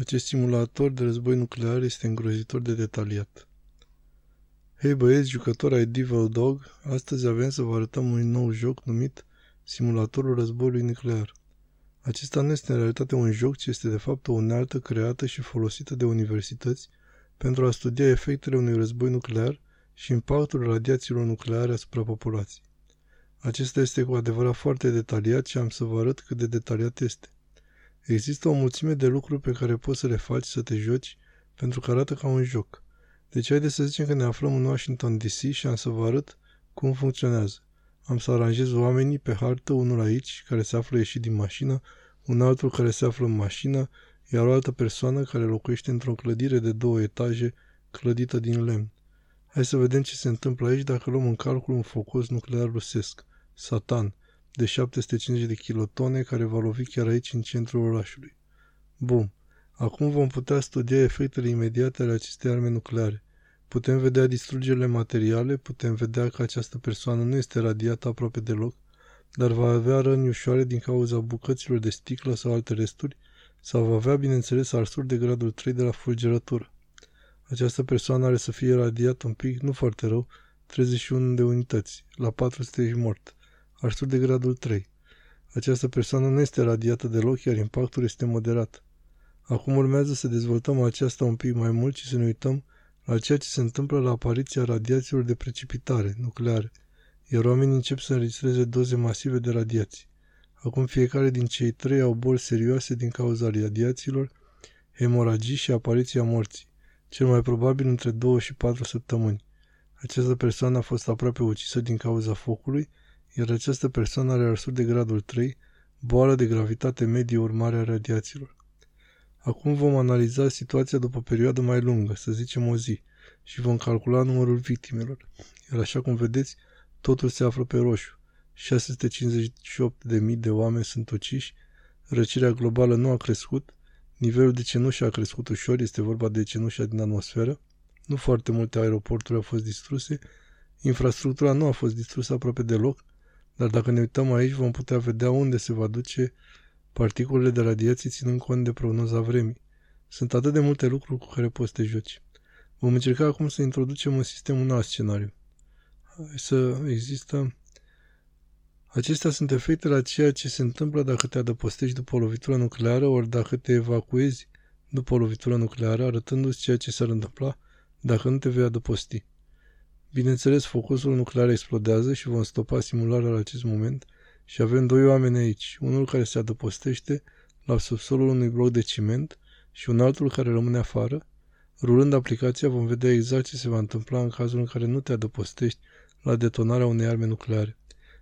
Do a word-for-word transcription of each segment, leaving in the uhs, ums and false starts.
Acest simulator de război nuclear este îngrozitor de detaliat. Hei băieți, jucători ai Devil Dog, astăzi avem să vă arătăm un nou joc numit Simulatorul războiului nuclear. Acesta nu este în realitate un joc, ci este de fapt o unealtă creată și folosită de universități pentru a studia efectele unui război nuclear și impactul radiațiilor nucleare asupra populației. Acesta este cu adevărat foarte detaliat și am să vă arăt cât de detaliat este. Există o mulțime de lucruri pe care poți să le faci, să te joci, pentru că arată ca un joc. Deci haideți să zicem că ne aflăm în Washington D C și am să vă arăt cum funcționează. Am să aranjez oamenii pe hartă, unul aici, care se află ieșit din mașină, un altul care se află în mașină, iar o altă persoană care locuiește într-o clădire de două etaje, clădită din lemn. Hai să vedem ce se întâmplă aici dacă luăm în calcul un focos nuclear rusesc, Satan, de șapte sute cincizeci de kilotone, care va lovi chiar aici, în centrul orașului. Bun. Acum vom putea studia efectele imediate ale acestei arme nucleare. Putem vedea distrugerile materiale, putem vedea că această persoană nu este radiată aproape deloc, dar va avea răni ușoare din cauza bucăților de sticlă sau alte resturi, sau va avea, bineînțeles, arsuri de gradul trei de la fulgerătură. Această persoană are să fie radiată un pic, nu foarte rău, treizeci și unu de unități, la patru sute și mort, arsuri de gradul trei. Această persoană nu este radiată deloc, iar impactul este moderat. Acum urmează să dezvoltăm aceasta un pic mai mult și să ne uităm la ceea ce se întâmplă la apariția radiațiilor de precipitare nucleare, iar oamenii încep să înregistreze doze masive de radiații. Acum fiecare din cei trei au boli serioase din cauza radiațiilor, hemoragii și apariția morții, cel mai probabil între două și patru săptămâni. Această persoană a fost aproape ucisă din cauza focului, iar această persoană are arsuri de gradul trei, boală de gravitate medie urmare a radiațiilor. Acum vom analiza situația după o perioadă mai lungă, să zicem o zi, și vom calcula numărul victimelor. Iar așa cum vedeți, totul se află pe roșu. șase sute cincizeci și opt de mii de oameni sunt uciși, răcirea globală nu a crescut, nivelul de cenușă a crescut ușor, este vorba de cenușa din atmosferă, nu foarte multe aeroporturi au fost distruse, infrastructura nu a fost distrusă aproape deloc, dar dacă ne uităm aici vom putea vedea unde se va duce particulele de radiații ținând cont de prognoza vremii. Sunt atât de multe lucruri cu care poți să te joci. Vom încerca acum să introducem în sistem un alt scenariu. Hai să există... Acestea sunt efectele a ceea ce se întâmplă dacă te adăpostești după o lovitură nucleară ori dacă te evacuezi după o lovitură nucleară, arătându-ți ceea ce s-ar întâmpla dacă nu te vei adăposti. Bineînțeles, focusul nuclear explodează și vom stopa simularea la acest moment. Și avem doi oameni aici, unul care se adăpostește la subsolul unui bloc de ciment și un altul care rămâne afară. Rulând aplicația vom vedea exact ce se va întâmpla în cazul în care nu te adăpostești la detonarea unei arme nucleare.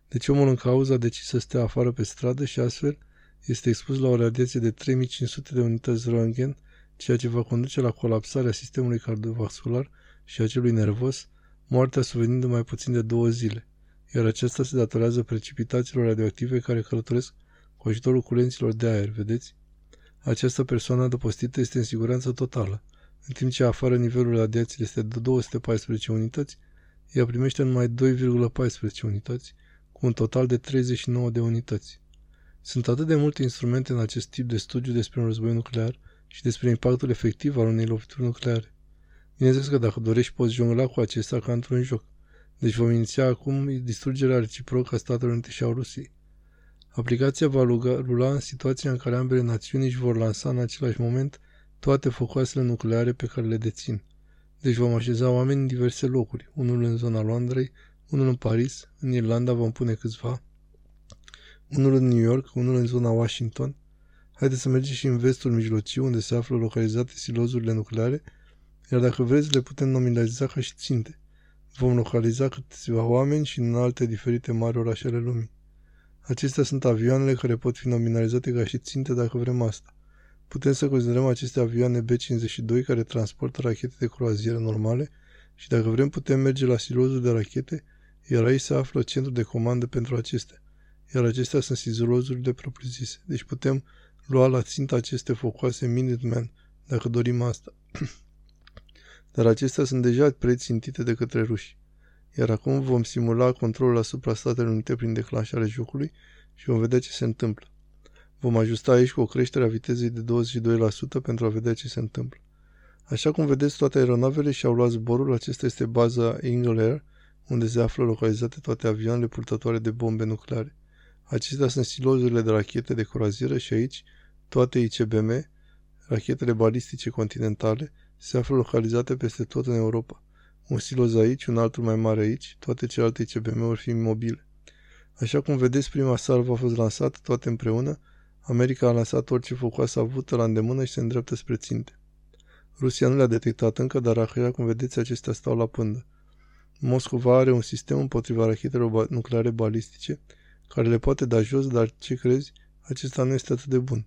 Deci omul în cauză a decis să stea afară pe stradă și astfel este expus la o radiație de trei mii cinci sute de unități Röntgen, ceea ce va conduce la colapsarea sistemului cardiovascular și a celui nervos, moartea suvenind în mai puțin de două zile. Iar acesta se datorează precipitațiilor radioactive care călătoresc cu ajutorul curenților de aer, vedeți? Această persoană adăpostită este în siguranță totală. În timp ce afară nivelul radiației este de două sute paisprezece unități, ea primește numai doi virgulă paisprezece unități, cu un total de treizeci și nouă de unități. Sunt atât de multe instrumente în acest tip de studiu despre un război nuclear și despre impactul efectiv al unei lovituri nucleare. Bineînțeles că dacă dorești poți jongla cu acesta ca într-un joc. Deci vom iniția acum distrugerea reciprocă a Statelor Unite și a Rusiei. Aplicația va rula în situația în care ambele națiuni își vor lansa în același moment toate focoasele nucleare pe care le dețin. Deci vom așeza oameni în diverse locuri, unul în zona Londrei, unul în Paris, în Irlanda vom pune câțiva, unul în New York, unul în zona Washington. Haideți să mergem și în vestul mijlociu, unde se află localizate silozurile nucleare, iar dacă vreți le putem nominaliza ca și ținte. Vom localiza câțiva oameni și în alte diferite mari orașe ale lumii. Acestea sunt avioanele care pot fi nominalizate ca și ținte dacă vrem asta. Putem să considerăm aceste avioane B cincizeci și doi care transportă rachete de croazieră normale și dacă vrem putem merge la silozul de rachete, iar aici se află centrul de comandă pentru acestea. Iar acestea sunt silozurile propriu-zise. Deci putem lua la țintă aceste focoase Minuteman, dacă dorim asta. Dar acestea sunt deja prețintite de către ruși. Iar acum vom simula controlul asupra Statelor Unite prin declanșarea jocului și vom vedea ce se întâmplă. Vom ajusta aici cu o creștere a vitezei de douăzeci și doi la sută pentru a vedea ce se întâmplă. Așa cum vedeți, toate aeronavele și-au luat zborul. Acesta este baza Ingler Air, unde se află localizate toate avioanele purtătoare de bombe nucleare. Acestea sunt silozurile de rachete de croazieră și aici toate I C B M, rachetele balistice continentale, se află localizate peste tot în Europa. Un siloz aici, un altul mai mare aici, toate celelalte I C B M-uri fiind mobile. Așa cum vedeți, prima salvă a fost lansată, toate împreună. America a lansat orice focoasă avută la îndemână și se îndreaptă spre ținte. Rusia nu le-a detectat încă, dar așa cum vedeți, acestea stau la pândă. Moscova are un sistem împotriva rachetelor nucleare balistice, care le poate da jos, dar ce crezi? Acesta nu este atât de bun.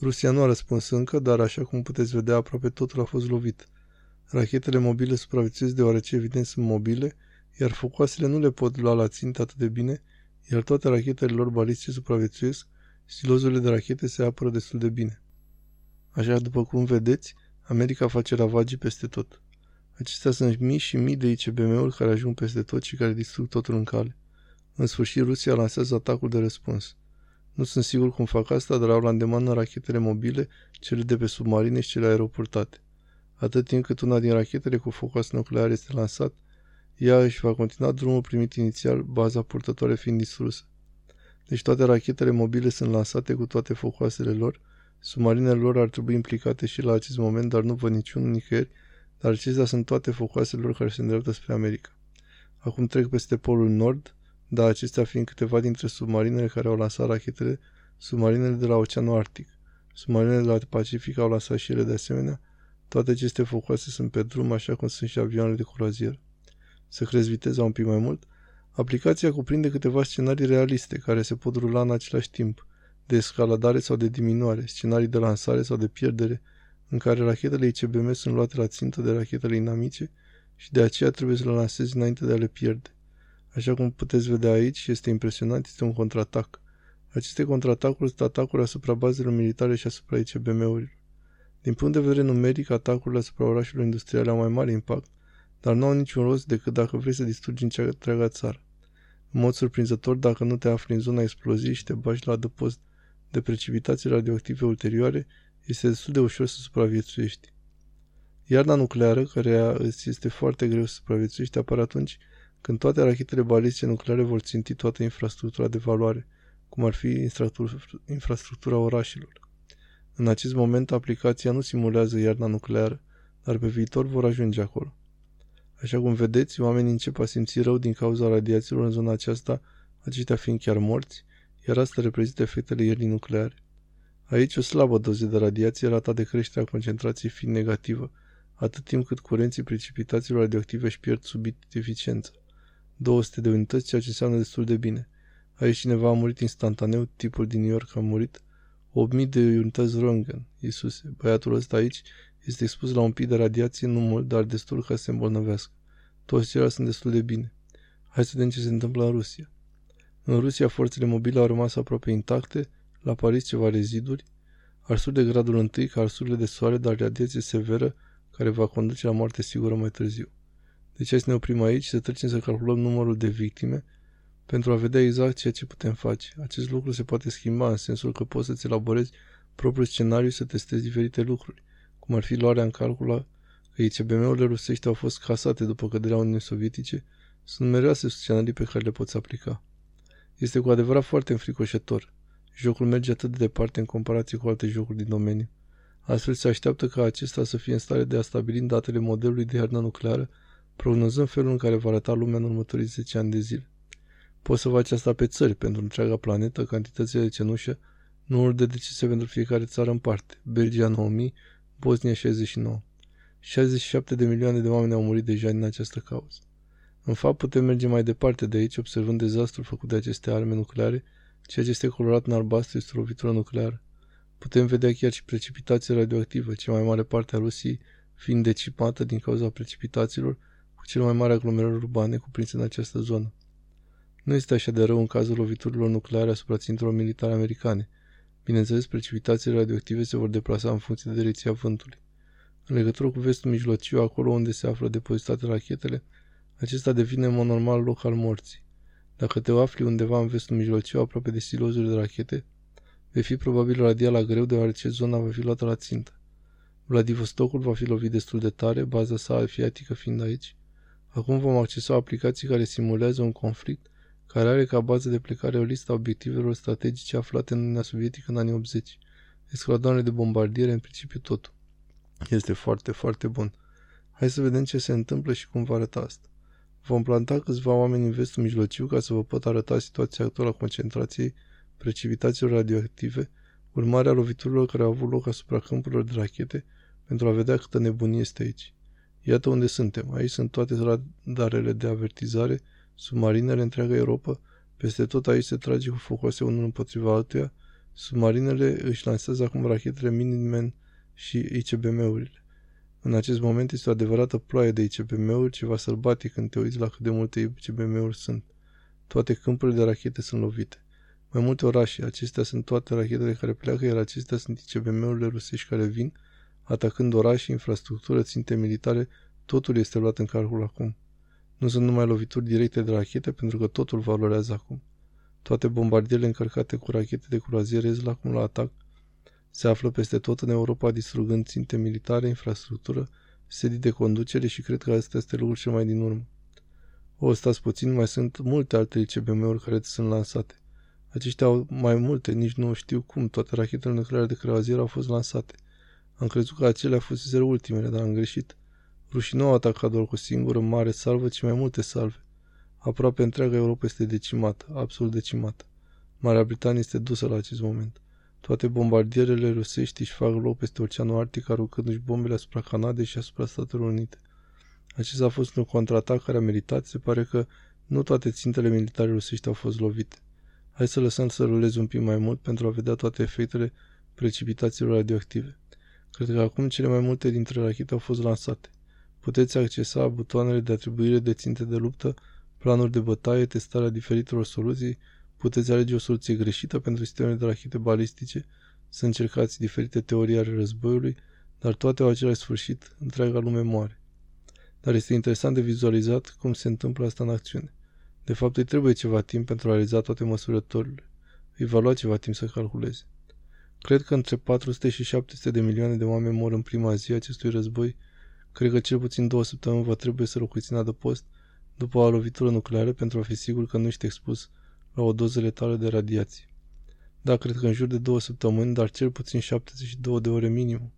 Rusia nu a răspuns încă, dar așa cum puteți vedea, aproape totul a fost lovit. Rachetele mobile supraviețuiesc deoarece evident sunt mobile, iar focoasele nu le pot lua la țintă atât de bine, iar toate rachetele lor balistice supraviețuiesc, silozurile de rachete se apără destul de bine. Așa, după cum vedeți, America face ravagii peste tot. Acestea sunt mii și mii de I C B M-uri care ajung peste tot și care distrug totul în cale. În sfârșit, Rusia lansează atacul de răspuns. Nu sunt sigur cum fac asta, dar au la îndemână rachetele mobile, cele de pe submarine și cele aeroportate. Atât timp cât una din rachetele cu focoase nucleare este lansat, ea își va continua drumul primit inițial, baza purtătoare fiind distrusă. Deci toate rachetele mobile sunt lansate cu toate focoasele lor, submarinele lor ar trebui implicate și la acest moment, dar nu văd niciun nicăieri, dar acestea sunt toate focoasele lor care se îndreaptă spre America. Acum trec peste polul nord, dar acestea fiind câteva dintre submarinele care au lansat rachetele, submarinele de la Oceanul Arctic. Submarinele de la Pacific au lansat și ele de asemenea. Toate aceste focoase sunt pe drum, așa cum sunt și avioanele de croazieră. Să crezi viteza un pic mai mult? Aplicația cuprinde câteva scenarii realiste care se pot rula în același timp, de escaladare sau de diminuare, scenarii de lansare sau de pierdere, în care rachetele I C B M sunt luate la țintă de rachetele inamice și de aceea trebuie să le lansezi înainte de a le pierde. Așa cum puteți vedea aici, este impresionant, este un contraatac. Aceste contraatacuri sunt atacuri asupra bazelor militare și asupra I C B M-urilor. Din punct de vedere numeric, atacurile asupra orașelor industriale au mai mare impact, dar nu au niciun rost decât dacă vrei să distrugi întreaga țară. În mod surprinzător, dacă nu te afli în zona exploziei și te bagi la adăpost de precipitații radioactive ulterioare, este destul de ușor să supraviețuiești. Iarna nucleară, care îți este foarte greu să supraviețuiești, apare atunci când toate rachetele balistice nucleare vor ținti toată infrastructura de valoare, cum ar fi infrastructura orașelor. În acest moment, aplicația nu simulează iarna nucleară, dar pe viitor vor ajunge acolo. Așa cum vedeți, oamenii încep a simți rău din cauza radiațiilor în zona aceasta, aceștia fiind chiar morți, iar asta reprezintă efectele iernii nucleare. Aici o slabă doză de radiație, rata de creștere a concentrației fiind negativă, atât timp cât curenții precipitațiilor radioactive își pierd subit eficiența. două sute de unități, ceea ce înseamnă destul de bine. Aici cineva a murit instantaneu, tipul din New York a murit. opt mii de unități Röntgen, Iisuse, băiatul ăsta aici este expus la un pic de radiație, nu mult, dar destul ca să se îmbolnăvească. Toți ceilalți sunt destul de bine. Hai să vedem ce se întâmplă în Rusia. În Rusia, forțele mobile au rămas aproape intacte, la Paris ceva reziduri, arsuri de gradul întâi ca arsurile de soare, dar radiație severă care va conduce la moarte sigură mai târziu. Deci hai să ne oprim aici, să trecem să calculăm numărul de victime pentru a vedea exact ceea ce putem face. Acest lucru se poate schimba în sensul că poți să-ți elaborezi propriul scenariu și să testezi diferite lucruri, cum ar fi luarea în calcul că I C B M-urile rusești au fost casate după căderea Uniunii Sovietice. Sunt mereoase scenarii pe care le poți aplica. Este cu adevărat foarte înfricoșător. Jocul merge atât de departe în comparație cu alte jocuri din domeniu. Astfel se așteaptă ca acesta să fie în stare de a stabili datele modelului de iarnă nucleară, prognozând felul în care va arăta lumea în următorii zece ani de zile. Poți să faci asta pe țări, pentru întreaga planetă, cantitățile de cenușă, numărul de decese pentru fiecare țară în parte, Belgia nouă mii, Bosnia șaizeci și nouă. șaizeci și șapte de milioane de oameni au murit deja din această cauză. În fapt, putem merge mai departe de aici, observând dezastrul făcut de aceste arme nucleare, ceea ce este colorat în albastru este o lovitură nucleară. Putem vedea chiar și precipitație radioactivă, cea mai mare parte a Rusiei fiind decimată din cauza precipitațiilor, cu cele mai mari aglomerări urbane cuprinse în această zonă. Nu este așa de rău în cazul loviturilor nucleare asupra țintelor militare americane. Bineînțeles, precipitațiile radioactive se vor deplasa în funcție de direcția vântului. În legătură cu vestul mijlociu, acolo unde se află depozitate rachetele, acesta devine în mod normal loc al morții. Dacă te afli undeva în vestul mijlociu, aproape de silozurile de rachete, Vei fi probabil radiat la greu, deoarece zona va fi luată la țintă. Vladivostokul va fi lovit destul de tare, baza sa aviatică fiind aici. Acum vom accesa aplicații care simulează un conflict care are ca bază de plecare o listă a obiectivelor strategice aflate în Uniunea Sovietică în anii optzeci. Escladoane de bombardiere, în principiu totul. Este foarte, foarte bun. Hai să vedem ce se întâmplă și cum va arăta asta. Vom planta câțiva oameni în vestul mijlociu ca să vă pot arăta situația actuală a concentrației precipitațiilor radioactive, urmarea loviturilor care au avut loc asupra câmpurilor de rachete, pentru a vedea câtă nebunie este aici. Iată unde suntem. Aici sunt toate radarele de avertizare, submarinele întreaga Europa, peste tot aici se trage cu focoase unul împotriva altuia. Submarinele își lansează acum rachetele Minuteman și I C B M-urile. În acest moment este o adevărată ploaie de I C B M-uri, ceva sălbatic când te uiți la cât de multe I C B M-uri sunt. Toate câmpurile de rachete sunt lovite. Mai multe orașe, acestea sunt toate rachetele care pleacă, iar acestea sunt I C B M-urile rusești care vin, atacând orașe, infrastructură, ținte militare, totul este luat în calcul acum. Nu sunt numai lovituri directe de rachete, pentru că totul valorează acum. Toate bombardierele încărcate cu rachete de croazier la cum la atac se află peste tot în Europa, distrugând ținte militare, infrastructură, sedii de conducere și cred că astea este lucruri cel mai din urmă. O, stați puțin, mai sunt multe alte I C B M-uri care sunt lansate. Aceștia au mai multe, nici nu știu cum, toate rachetele nucleare de croazier au fost lansate. Am crezut că acelea fuseseră ultimele, dar am greșit. Rușii nu au atacat doar cu o singură mare salvă, ci mai multe salve. Aproape întreaga Europa este decimată, absolut decimată. Marea Britanie este dusă la acest moment. Toate bombardierele rusești își fac loc peste Oceanul Arctic, aruncându-și bombele asupra Canadei și asupra Statelor Unite. Acesta a fost un contraatac care a meritat, se pare că nu toate țintele militare rusești au fost lovite. Hai să lăsăm să ruleze un pic mai mult pentru a vedea toate efectele precipitațiilor radioactive. Cred că acum cele mai multe dintre rachete au fost lansate. Puteți accesa butoanele de atribuire de ținte de luptă, planuri de bătaie, testarea diferitelor soluții, puteți alege o soluție greșită pentru sistemele de rachete balistice, să încercați diferite teorii ale războiului, dar toate au același sfârșit, întreaga lume moare. Dar este interesant de vizualizat cum se întâmplă asta în acțiune. De fapt, îi trebuie ceva timp pentru a realiza toate măsurătorile. Îi va lua ceva timp să calculeze. Cred că între patru sute și șapte sute de milioane de oameni mor în prima zi a acestui război. Cred că cel puțin două săptămâni va trebui să locuiți în adăpost după o lovitură nucleară pentru a fi sigur că nu ești expus la o doză letală de radiație. Da, cred că în jur de două săptămâni, dar cel puțin șaptezeci și două de ore minim.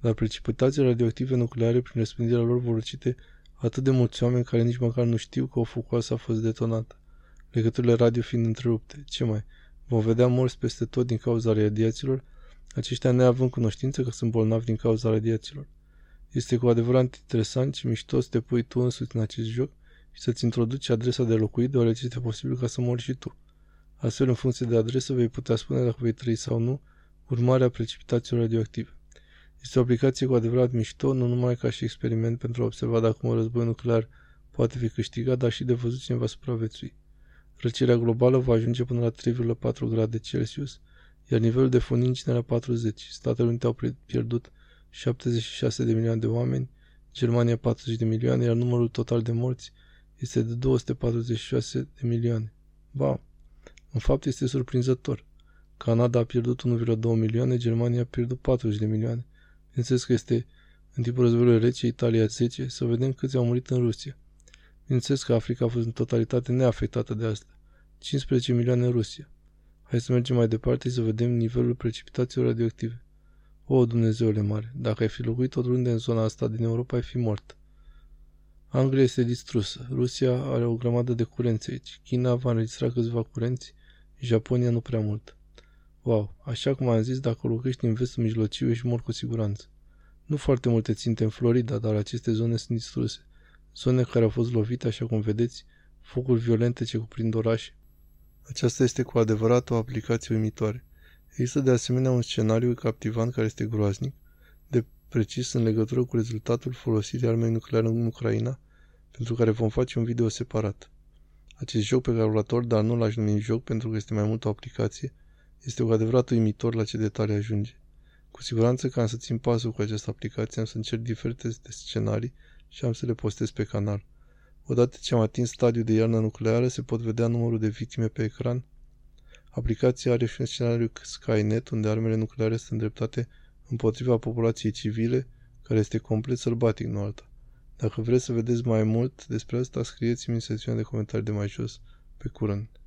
Dar precipitații radioactive nucleare prin răspândirea lor vor ucide atât de mulți oameni care nici măcar nu știu că o focoasă a fost detonată, legăturile radio fiind întrerupte. Ce mai? Vom vedea morți peste tot din cauza radiațiilor, aceștia neavând cunoștință că sunt bolnavi din cauza radiațiilor. Este cu adevărat interesant și mișto să te pui tu însuți în acest joc și să-ți introduci adresa de locuit, deoarece este posibil ca să mori și tu. Astfel, în funcție de adresă, vei putea spune dacă vei trăi sau nu urmarea precipitațiilor radioactive. Este o aplicație cu adevărat mișto, nu numai ca și experiment pentru a observa dacă un război nuclear poate fi câștigat, dar și de văzut cine va supraviețui. Răcirea globală va ajunge până la trei virgulă patru grade Celsius, iar nivelul de fund incine la patruzeci. Statele Unite au pierdut șaptezeci și șase de milioane de oameni, Germania patruzeci de milioane, iar numărul total de morți este de două sute patruzeci și șase de milioane. Wow! În fapt este surprinzător. Canada a pierdut unu virgulă două milioane, Germania a pierdut patruzeci de milioane. Bineînțeles că este în timpul războiului rece, Italia zece, să vedem câți au murit în Rusia. Bineînțeles că Africa a fost în totalitate neafectată de asta. cincisprezece milioane în Rusia. Hai să mergem mai departe și să vedem nivelul precipitațiilor radioactive. O, Dumnezeule mare, dacă ai fi locuit oriunde în zona asta din Europa, ai fi mort. Anglia este distrusă, Rusia are o grămadă de curenți aici, China va înregistra câțiva curenți, Japonia nu prea mult. Wow, așa cum am zis, dacă locuiești în vestul mijlociu, ești mort cu siguranță. Nu foarte multe ținte în Florida, dar aceste zone sunt distruse. Zone care au fost lovite, așa cum vedeți, focuri violente ce cuprind orașe. Aceasta este cu adevărat o aplicație uimitoare. Există de asemenea un scenariu captivant care este groaznic, de precis în legătură cu rezultatul folosirii armei nucleare în Ucraina, pentru care vom face un video separat. Acest joc pe calculator, dar nu l-aș numi joc pentru că este mai mult o aplicație, este cu adevărat uimitor la ce detalii ajunge. Cu siguranță că am să țin pasul cu această aplicație, am să încerc diferite scenarii și am să le postez pe canal. Odată ce am atins stadiul de iarnă nucleară, se pot vedea numărul de victime pe ecran. Aplicația are și un scenariu Skynet, unde armele nucleare sunt îndreptate împotriva populației civile, care este complet sălbatic, nu alta. Dacă vreți să vedeți mai mult despre asta, scrieți-mi în secțiunea de comentarii de mai jos. Pe curând!